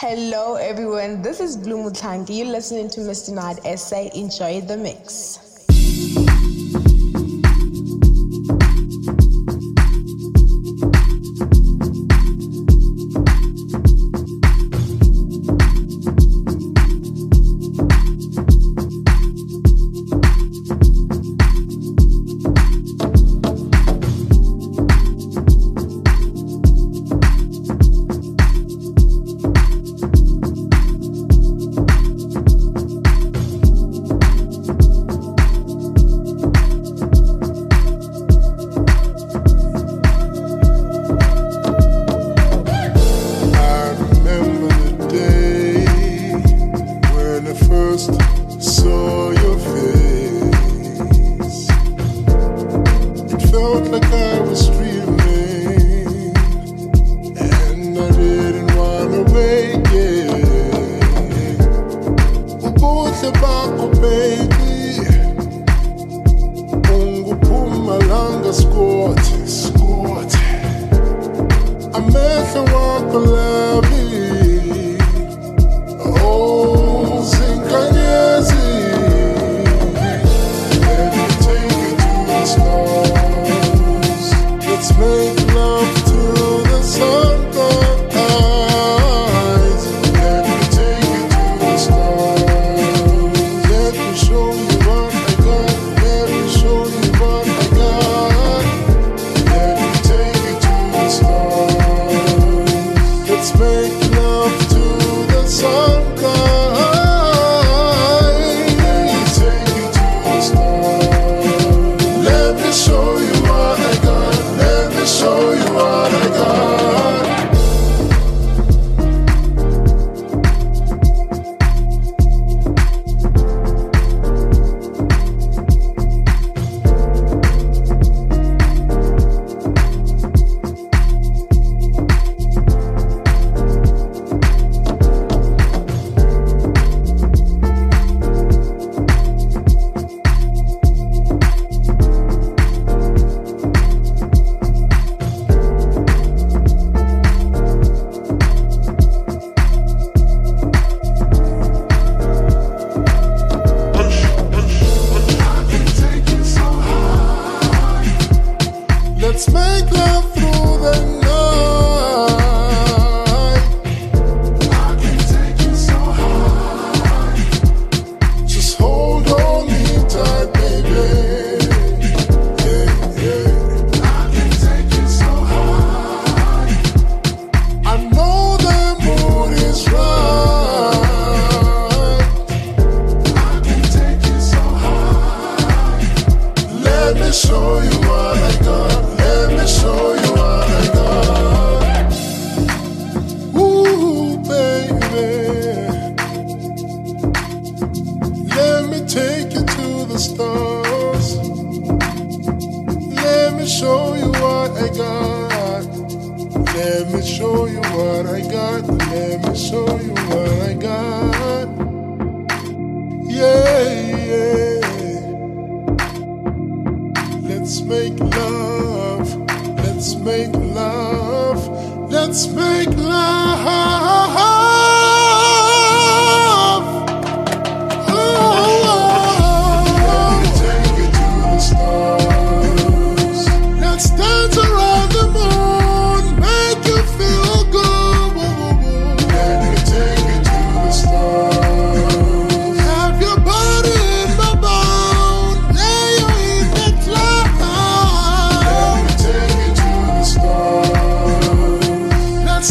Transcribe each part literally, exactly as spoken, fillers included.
Hello everyone, this is Gloomoo Tanki. You're listening to Mister Night Essay. Enjoy the mix.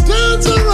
Dance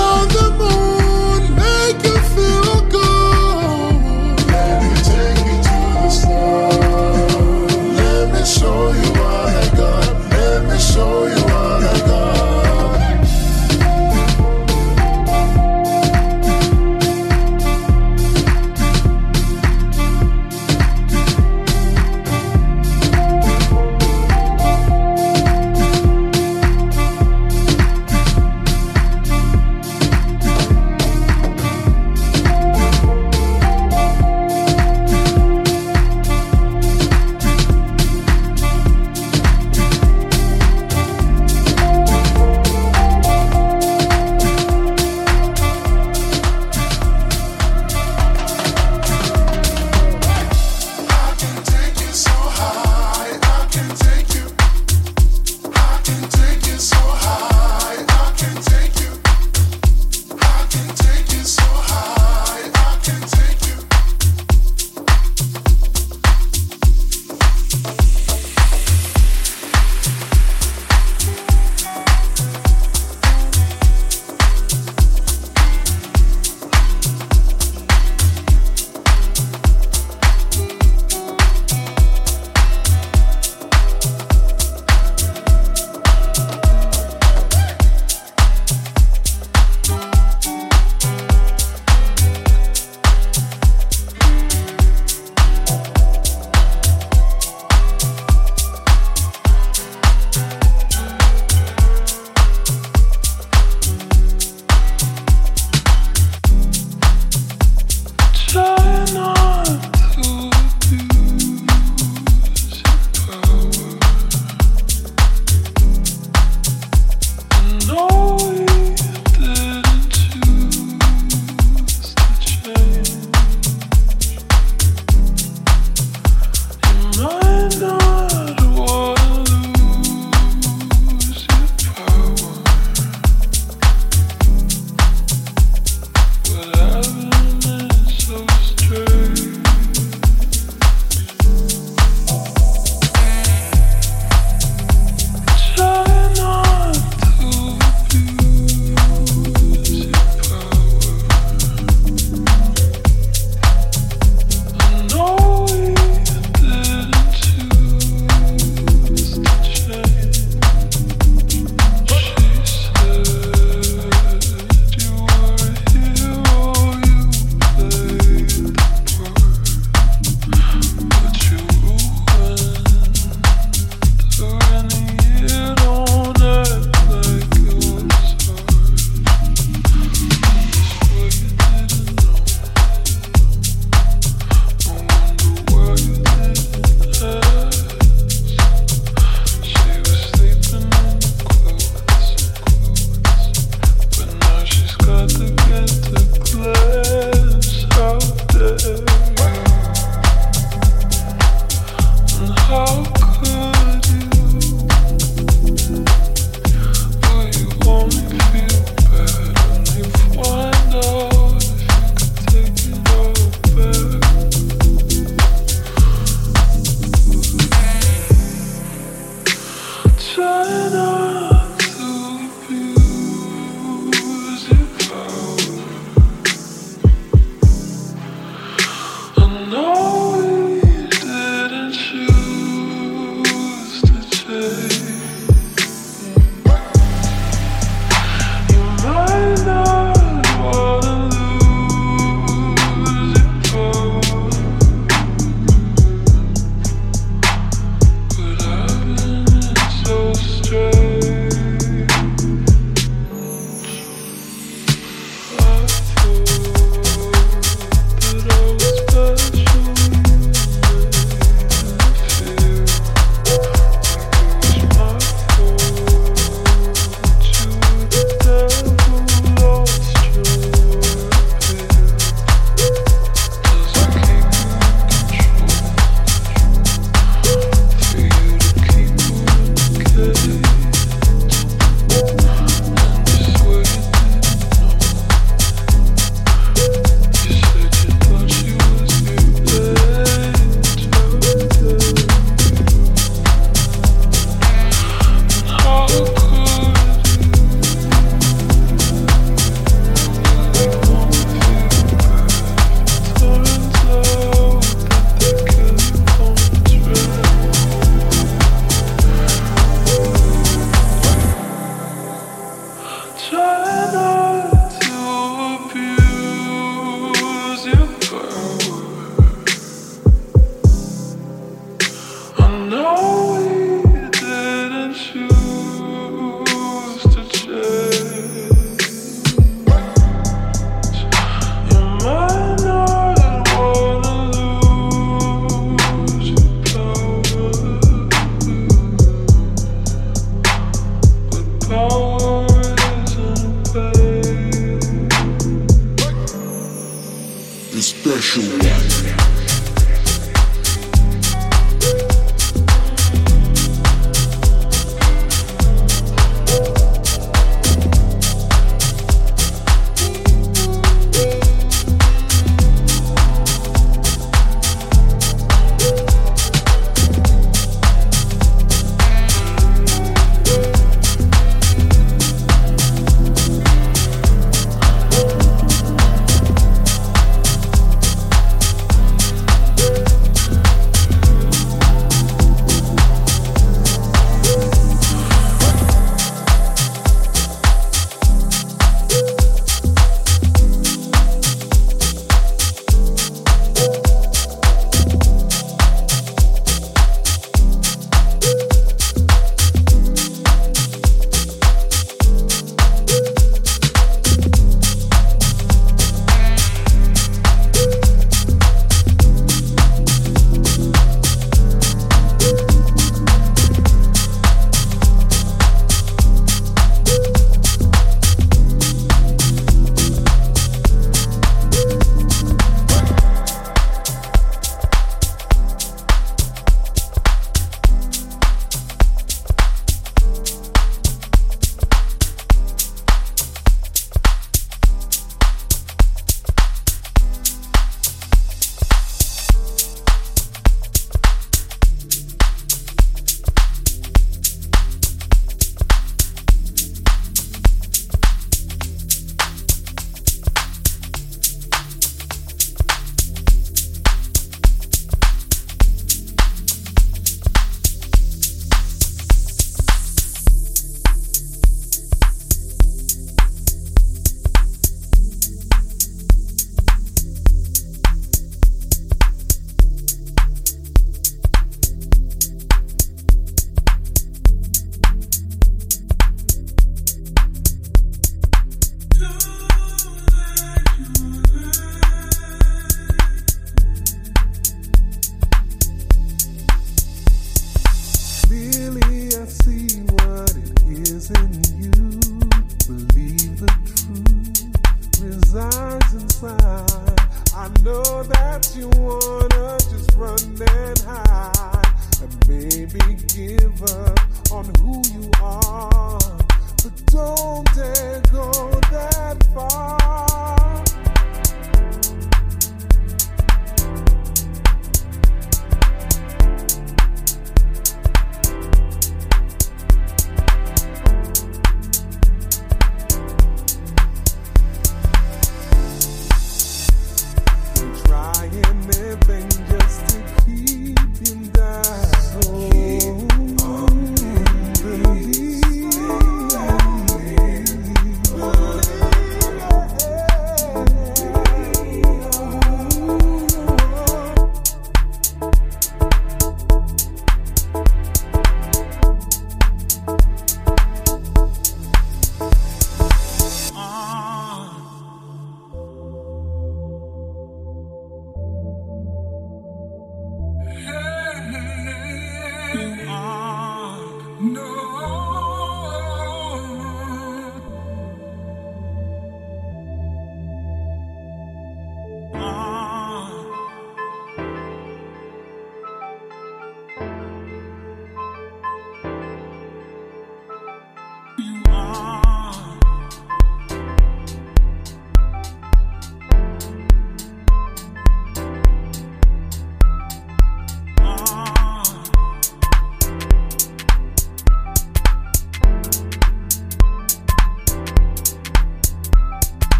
the special one.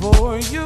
For you.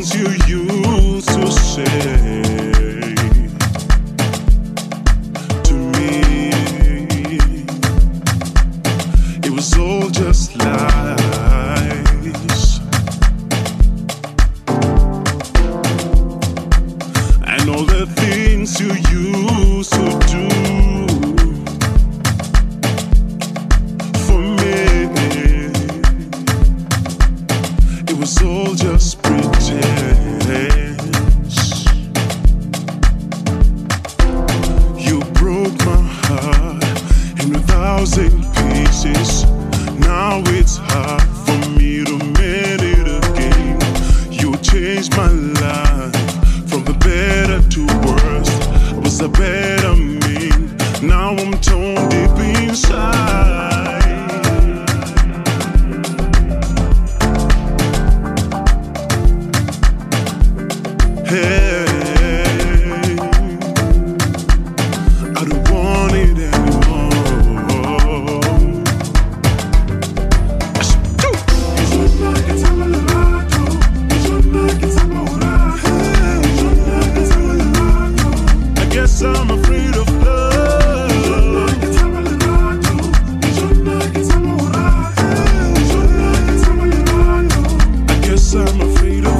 things you used to say to me. It was all just lies. And all the things you used to do was all just pretense. You broke my heart in a thousand pieces. Now it's hard for me to mend it again. You changed my life from the better to worse. I was a better man. Now I'm torn deep inside. Hey, I don't want it anymore. I guess I'm afraid of love. I guess I'm afraid of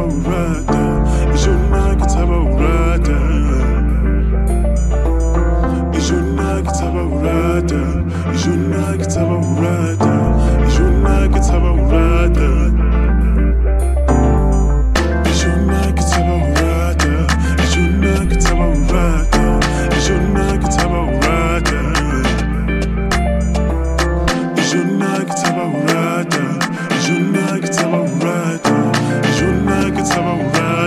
You're not gonna tell me right.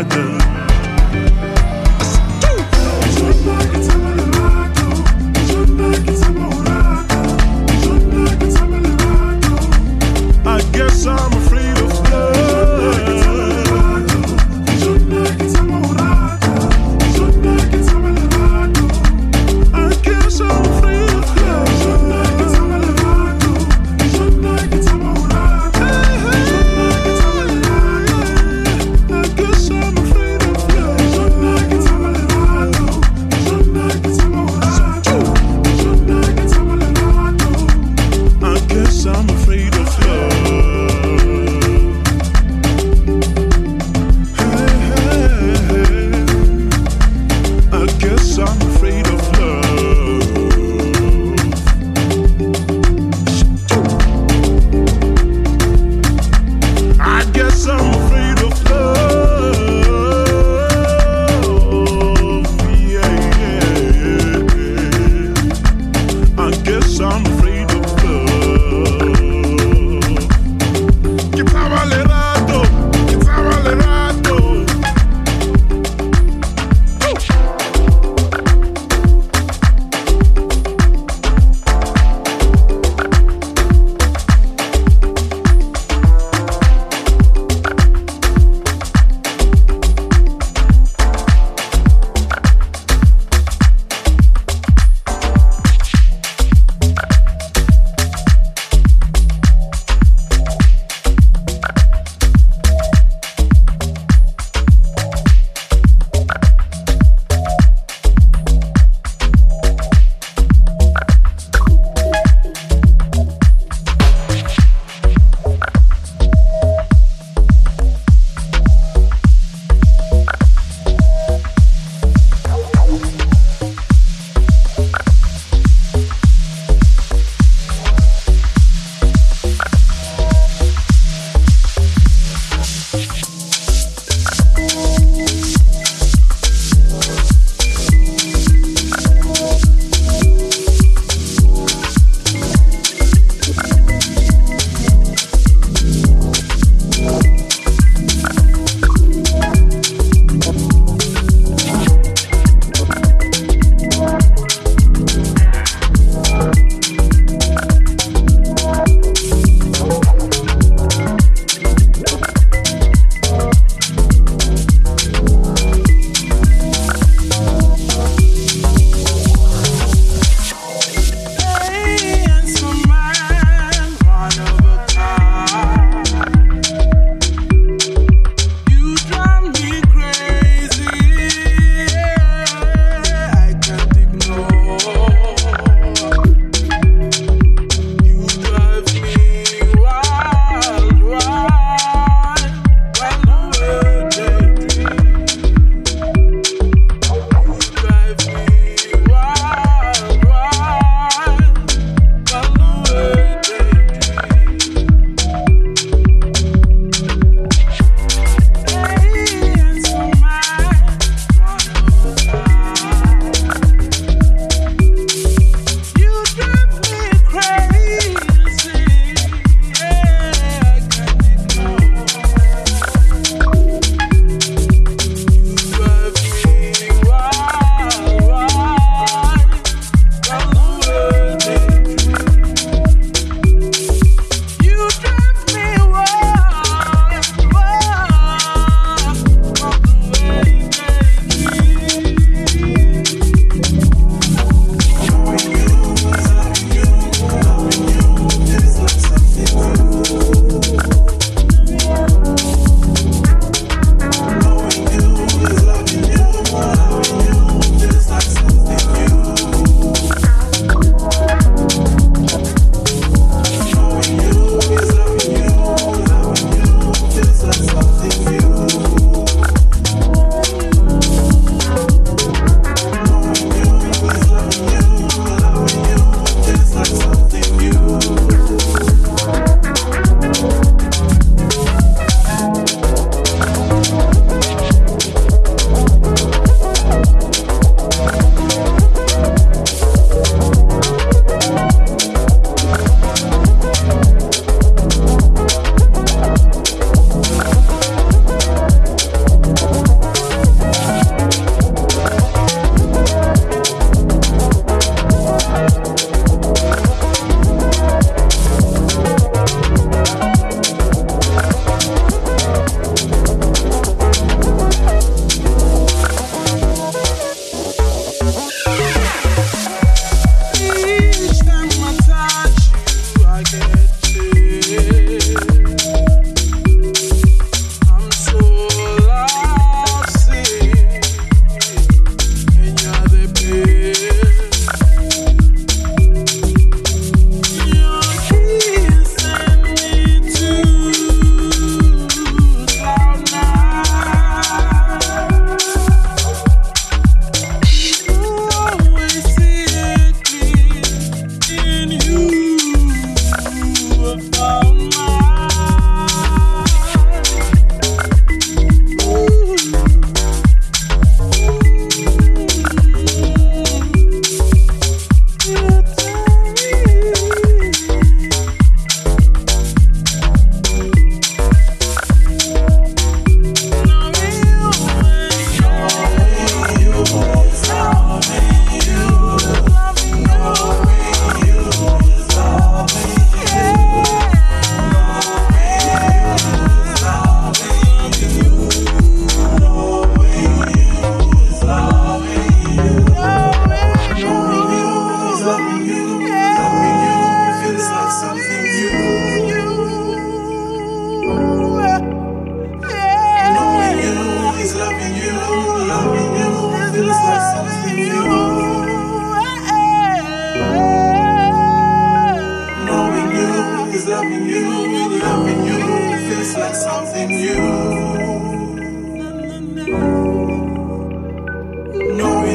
How will I love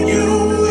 you?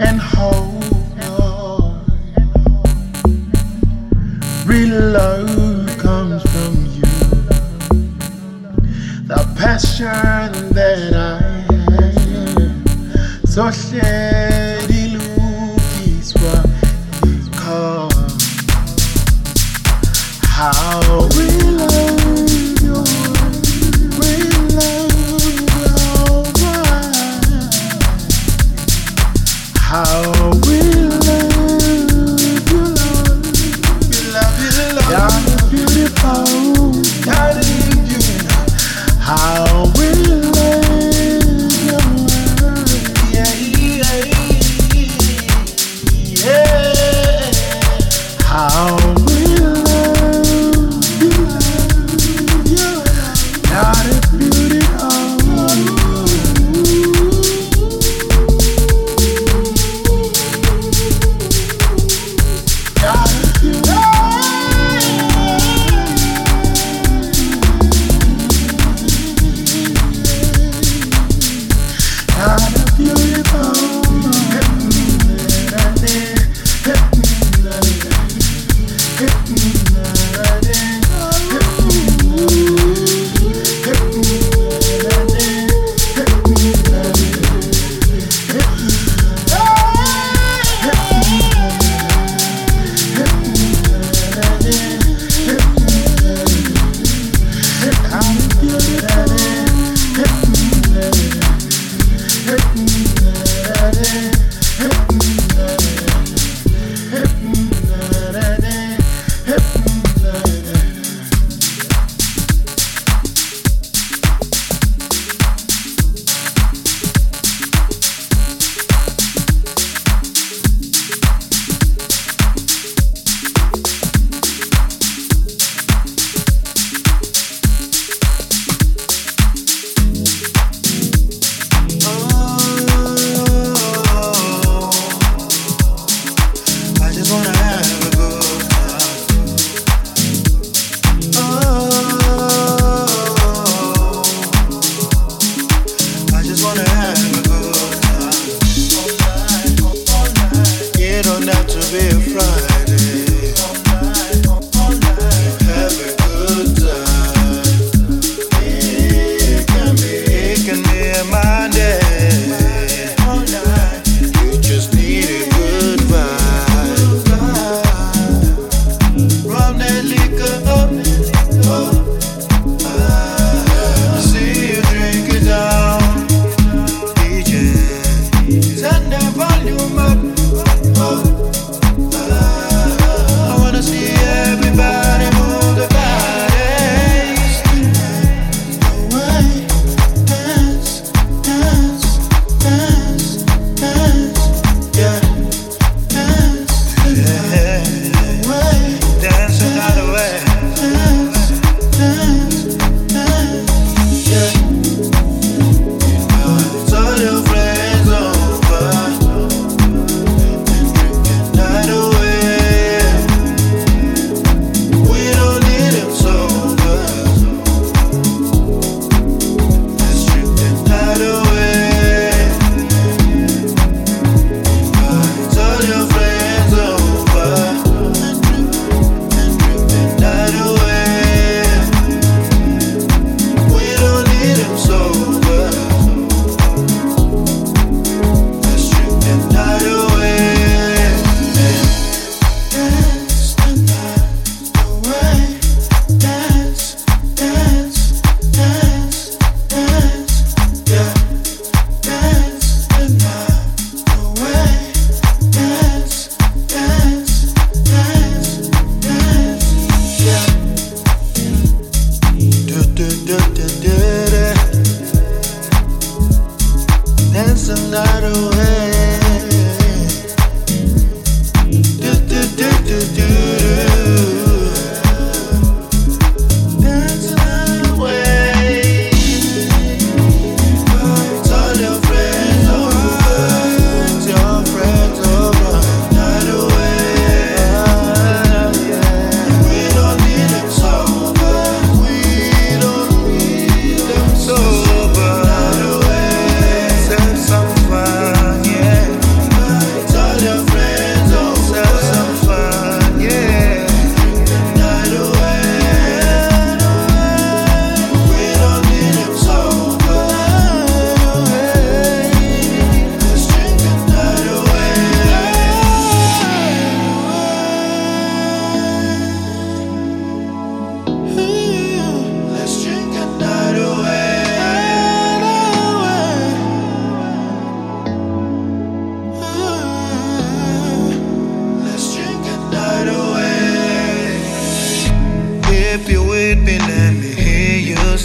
and hope real love comes from you. The passion that I have, so steady look is what you call. How we love how we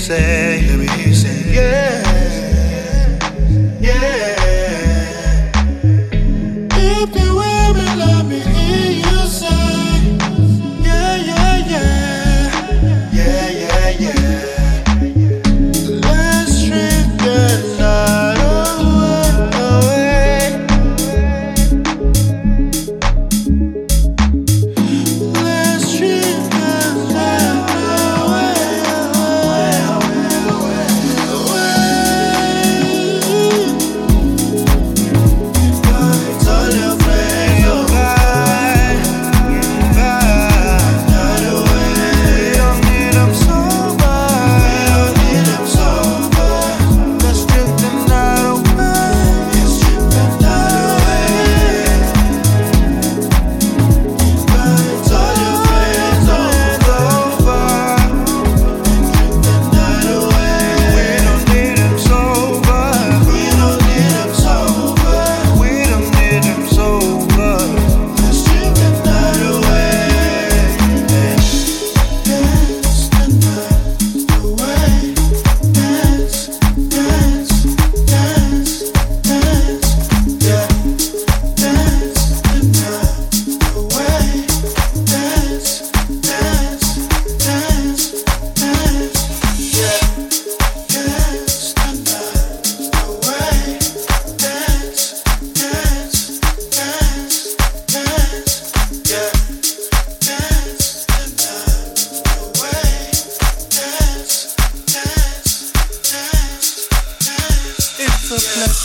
say, let me hear you say, yeah, yeah. If you hear me, let me hear you say, yeah, yeah, yeah, yeah, yeah, yeah. Let's strip the night away. Let's strip the night.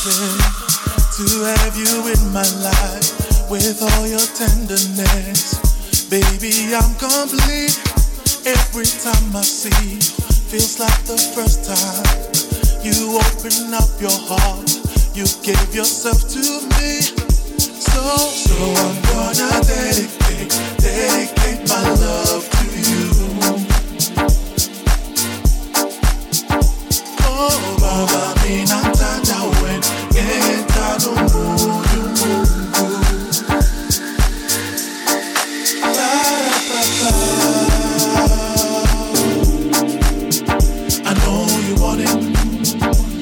To have you in my life, with all your tenderness, baby, I'm complete. Every time I see, feels like the first time. You open up your heart, you gave yourself to me. So, so I'm gonna dedicate, dedicate my love to you. Oh, Baba, me not that I went. I don't know you move. I know you want it,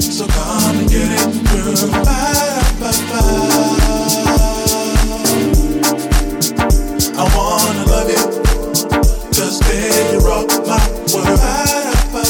so come and get it, girl. I wanna love you, cause baby, you rock my world. I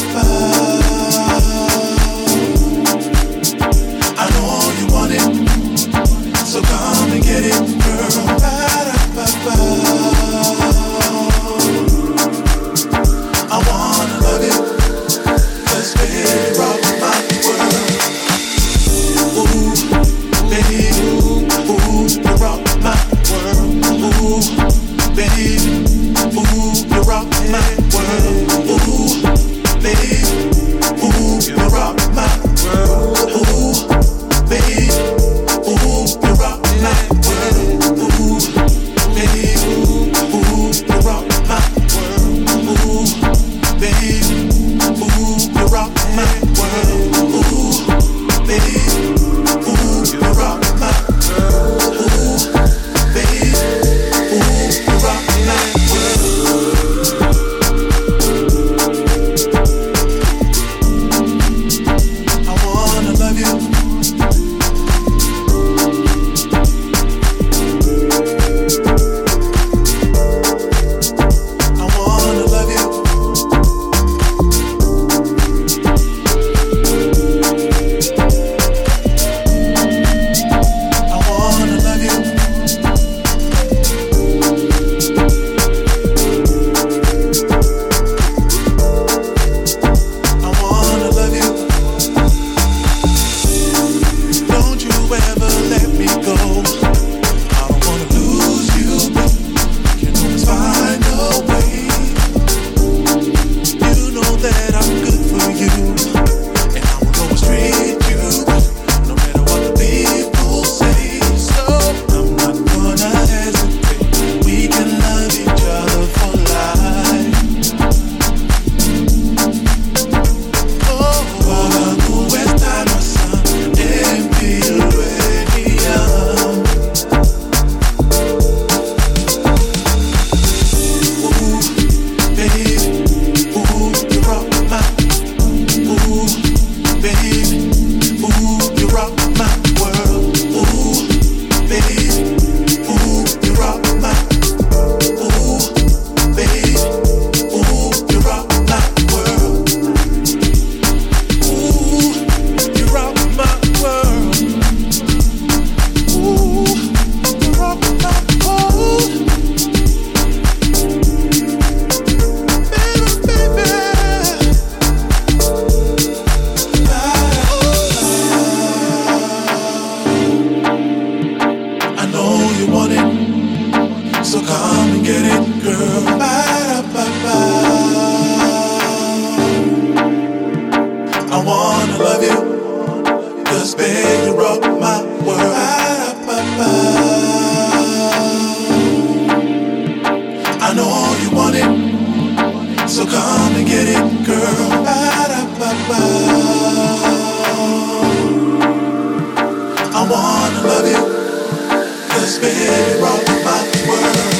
love you, cause baby you broke my world. I know you want it, so come and get it, girl. I wanna love you, cause baby you broke my world.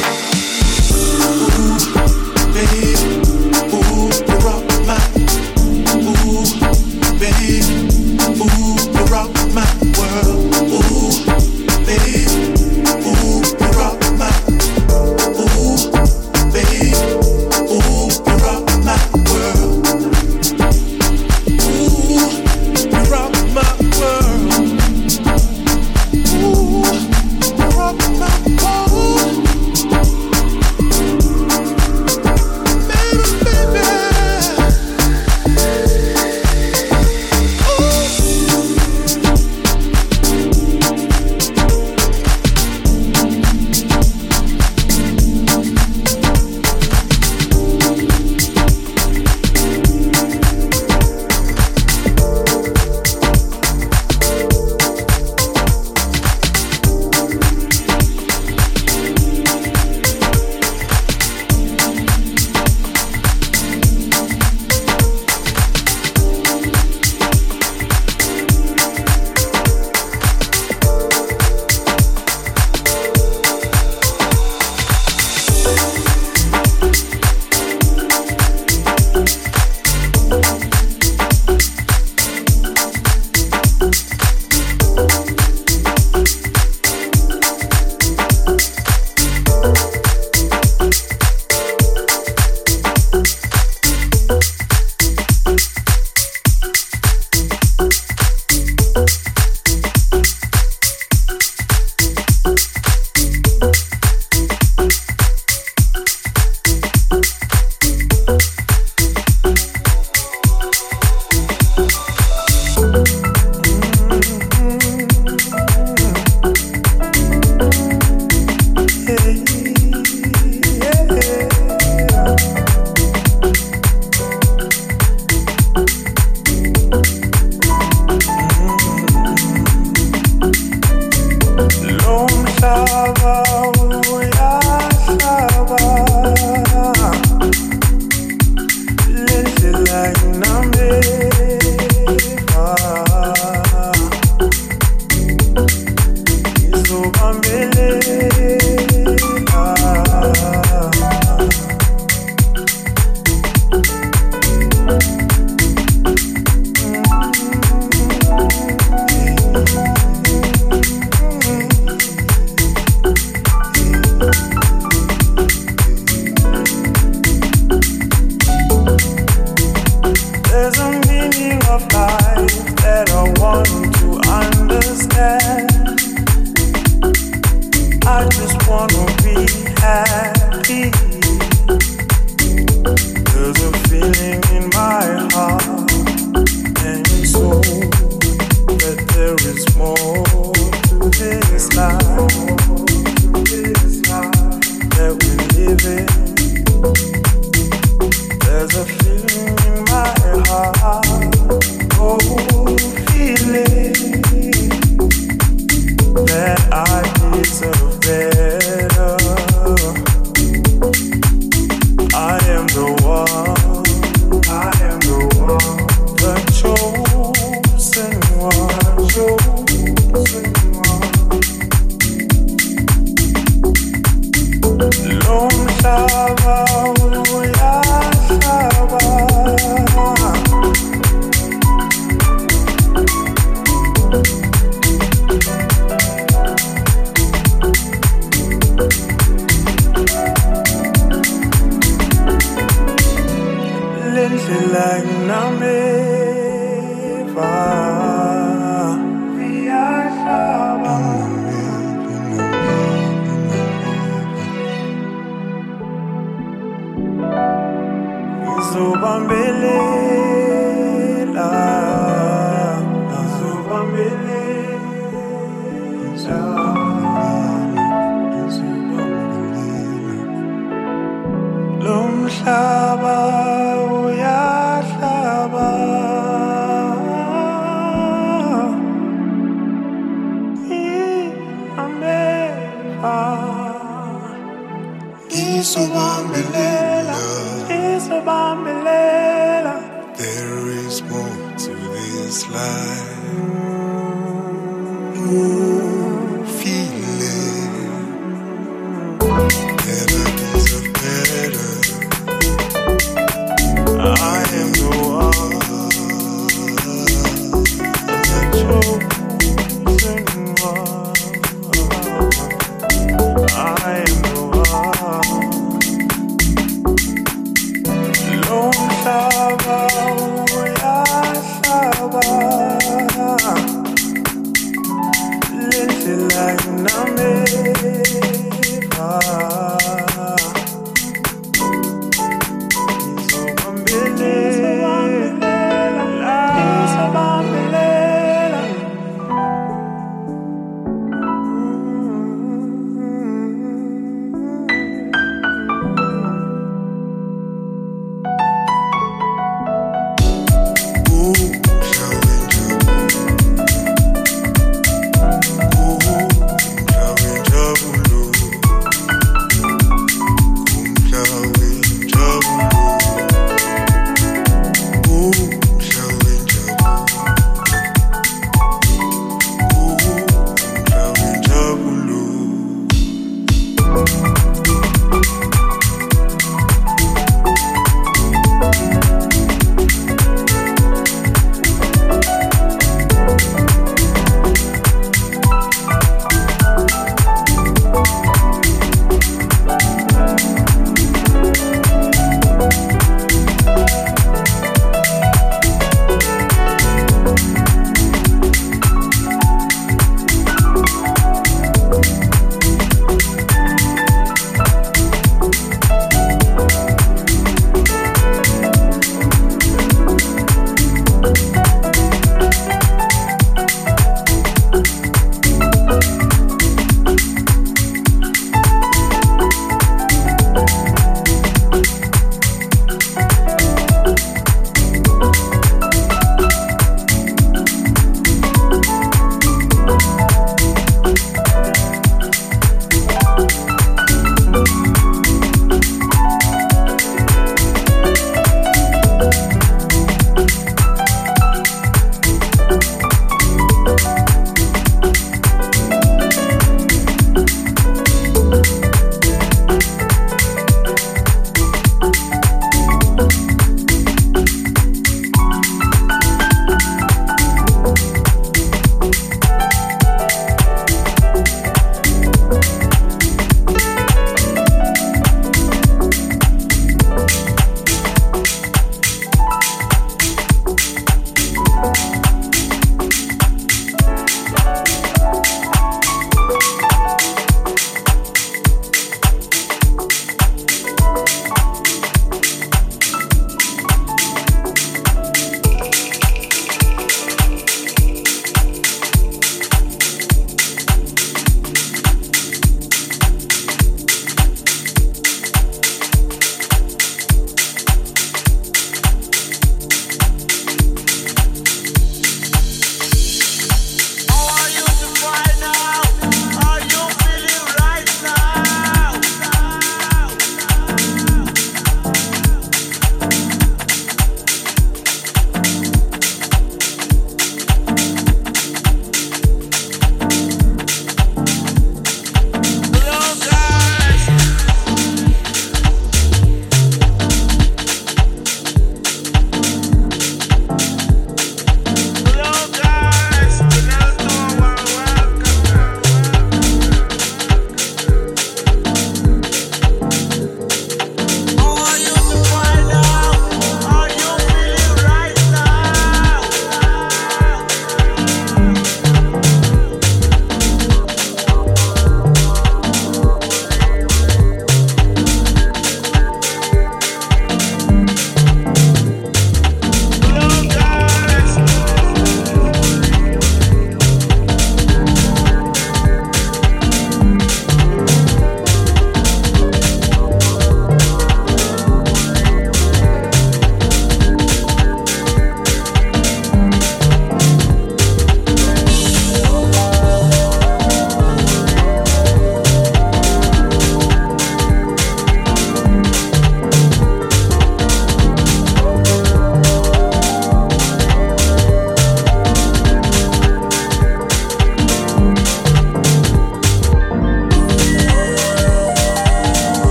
Lomhlaba uyahlaba. Love, oh, yeah,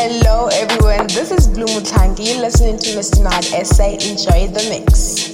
Hello everyone, this is Gloomoo Tanki, listening to Mister Night Essay. Enjoy the mix.